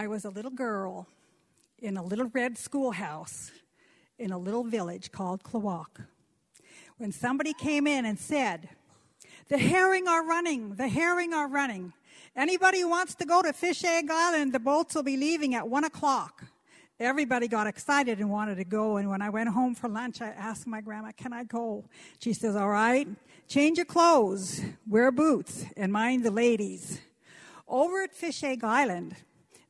I was a little girl in a little red schoolhouse in a little village called Klawock, when somebody came in and said, "The herring are running, the herring are running. Anybody who wants to go to Fish Egg Island, the boats will be leaving at 1 o'clock. Everybody got excited and wanted to go, and when I went home for lunch, I asked my grandma, "Can I go?" She says, "All right, change your clothes, wear boots, and mind the ladies." Over at Fish Egg Island,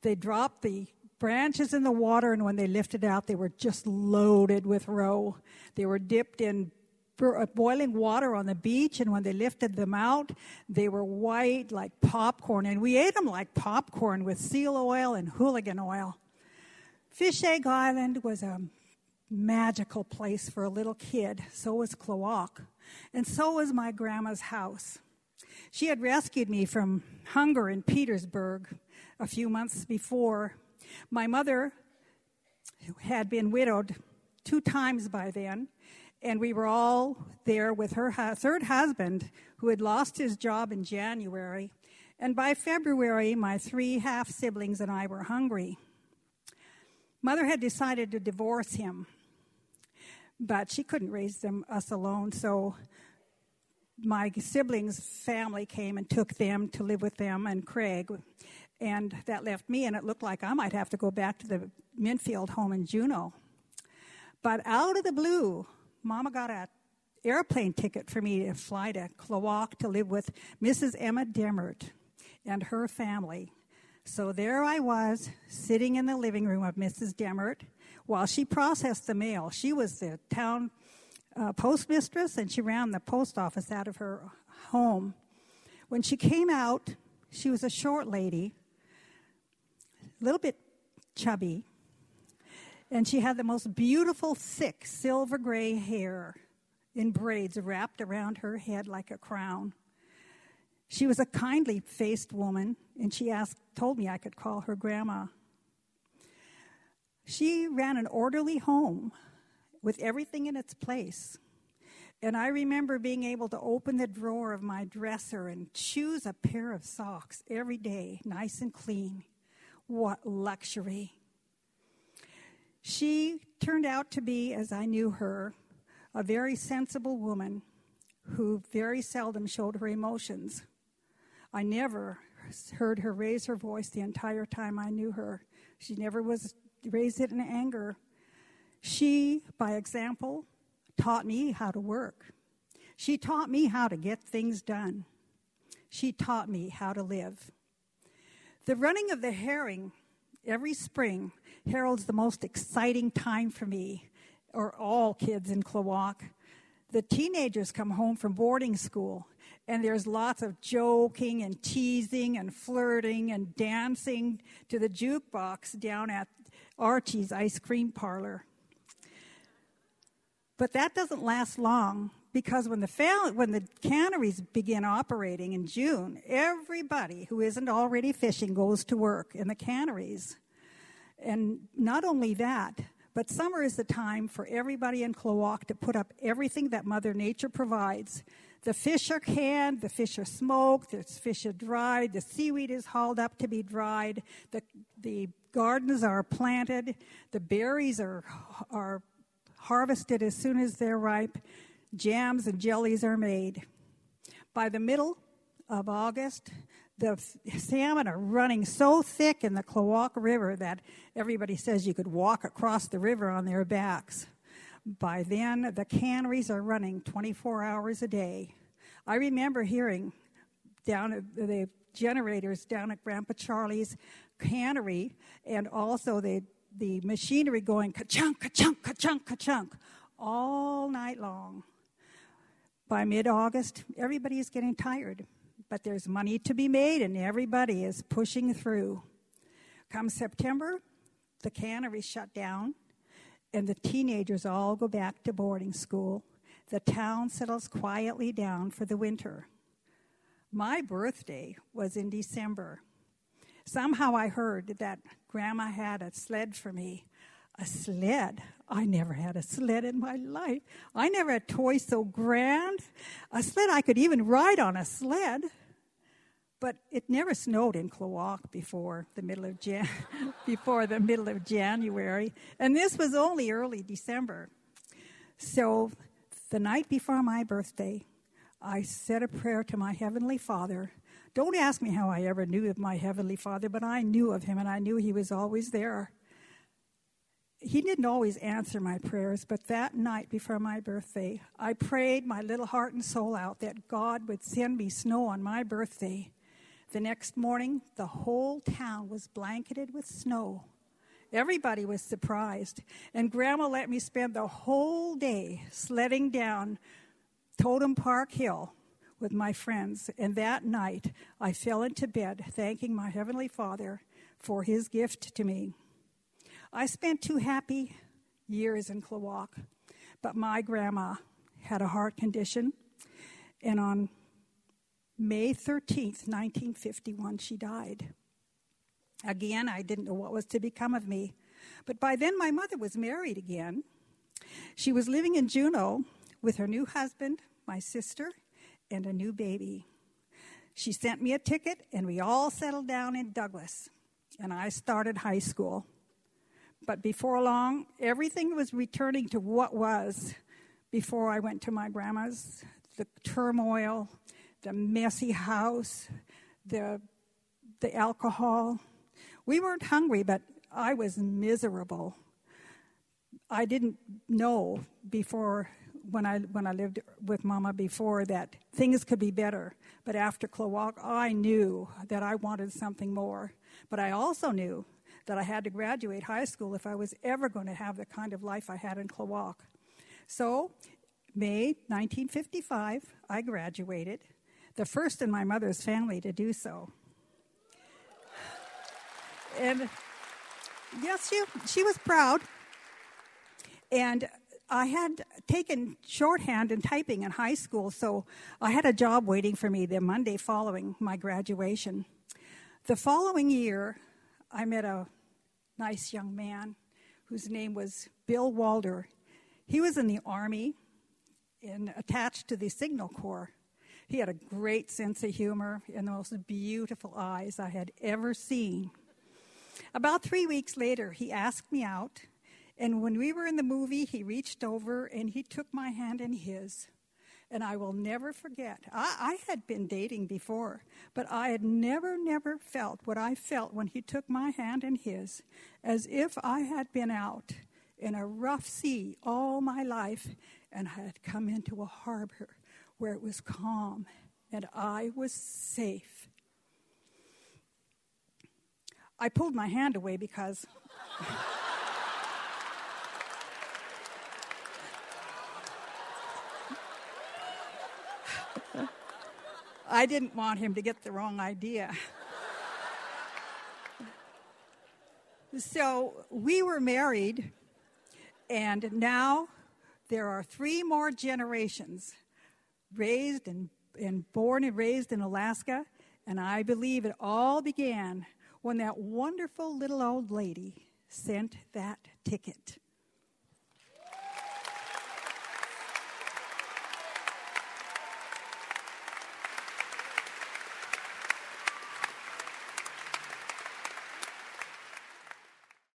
they dropped the branches in the water, and when they lifted out, they were just loaded with roe. They were dipped in boiling water on the beach, and when they lifted them out, they were white like popcorn, and we ate them like popcorn with seal oil and hooligan oil. Fish Egg Island was a magical place for a little kid. So was Klawock, and so was my grandma's house. She had rescued me from hunger in Petersburg a few months before. My mother had been widowed 2 times by then, and we were all there with her third husband, who had lost his job in January. And by February, my 3 half-siblings and I were hungry. Mother had decided to divorce him, but she couldn't raise us alone, so my siblings' family came and took them to live with them and Craig. And that left me, and it looked like I might have to go back to the Minfield home in Juneau. But out of the blue, Mama got an airplane ticket for me to fly to Klawock to live with Mrs. Emma Demmert and her family. So there I was, sitting in the living room of Mrs. Demmert while she processed the mail. She was the town postmistress, and she ran the post office out of her home. When she came out, she was a short lady, a little bit chubby, and she had the most beautiful, thick, silver gray hair in braids wrapped around her head like a crown. She was a kindly-faced woman, and she told me I could call her Grandma. She ran an orderly home with everything in its place. And I remember being able to open the drawer of my dresser and choose a pair of socks every day, nice and clean. What luxury. She turned out to be, as I knew her, a very sensible woman who very seldom showed her emotions. I never heard her raise her voice the entire time I knew her. She never raised it in anger. She, by example, taught me how to work. She taught me how to get things done. She taught me how to live. The running of the herring every spring heralds the most exciting time for me, or all kids in Klawock. The teenagers come home from boarding school, and there's lots of joking and teasing and flirting and dancing to the jukebox down at Archie's ice cream parlor. But that doesn't last long, because when the canneries begin operating in June, everybody who isn't already fishing goes to work in the canneries. And not only that, but summer is the time for everybody in Klawock to put up everything that Mother Nature provides. The fish are canned, the fish are smoked, the fish are dried, the seaweed is hauled up to be dried, the gardens are planted, the berries are harvested as soon as they're ripe, jams and jellies are made. By the middle of August, the salmon are running so thick in the Klawock River that everybody says you could walk across the river on their backs. By then, the canneries are running 24 hours a day. I remember hearing down at the generators down at Grandpa Charlie's cannery, and also the machinery going ka-chunk, ka-chunk, ka-chunk, ka-chunk all night long. By mid-August, everybody is getting tired, but there's money to be made, and everybody is pushing through. Come September, the cannery shut down, and the teenagers all go back to boarding school. The town settles quietly down for the winter. My birthday was in December. Somehow I heard that Grandma had a sled for me. A sled? I never had a sled in my life. I never had toys so grand. A sled, I could even ride on a sled. But it never snowed in Klawock before the middle of January, and this was only early December. So the night before my birthday, I said a prayer to my Heavenly Father. Don't ask me how I ever knew of my Heavenly Father, but I knew of him, and I knew he was always there. He didn't always answer my prayers, but that night before my birthday, I prayed my little heart and soul out that God would send me snow on my birthday. The next morning, the whole town was blanketed with snow. Everybody was surprised, and Grandma let me spend the whole day sledding down Totem Park Hill with my friends, and that night, I fell into bed thanking my Heavenly Father for his gift to me. I spent 2 happy years in Klawock, but my grandma had a heart condition, and on May 13th, 1951, she died. Again, I didn't know what was to become of me, but by then my mother was married again. She was living in Juneau with her new husband, my sister, and a new baby. She sent me a ticket, and we all settled down in Douglas, and I started high school. But before long, everything was returning to what was before I went to my grandma's. The turmoil, the messy house, the alcohol. We weren't hungry, but I was miserable. I didn't know before when I lived with Mama before that things could be better. But after Klawock, I knew that I wanted something more. But I also knew that I had to graduate high school if I was ever going to have the kind of life I had in Klawock. So, May 1955, I graduated, the first in my mother's family to do so. And yes, she was proud. And I had taken shorthand and typing in high school, so I had a job waiting for me the Monday following my graduation. The following year, I met a nice young man whose name was Bill Walder. He was in the Army and attached to the Signal Corps. He had a great sense of humor and the most beautiful eyes I had ever seen. About 3 weeks later, he asked me out, and when we were in the movie, he reached over and he took my hand in his. And I will never forget. I had been dating before, but I had never felt what I felt when he took my hand in his, as if I had been out in a rough sea all my life and had come into a harbor where it was calm and I was safe. I pulled my hand away because I didn't want him to get the wrong idea. So we were married, and now there are 3 more generations raised and born and raised in Alaska, and I believe it all began when that wonderful little old lady sent that ticket.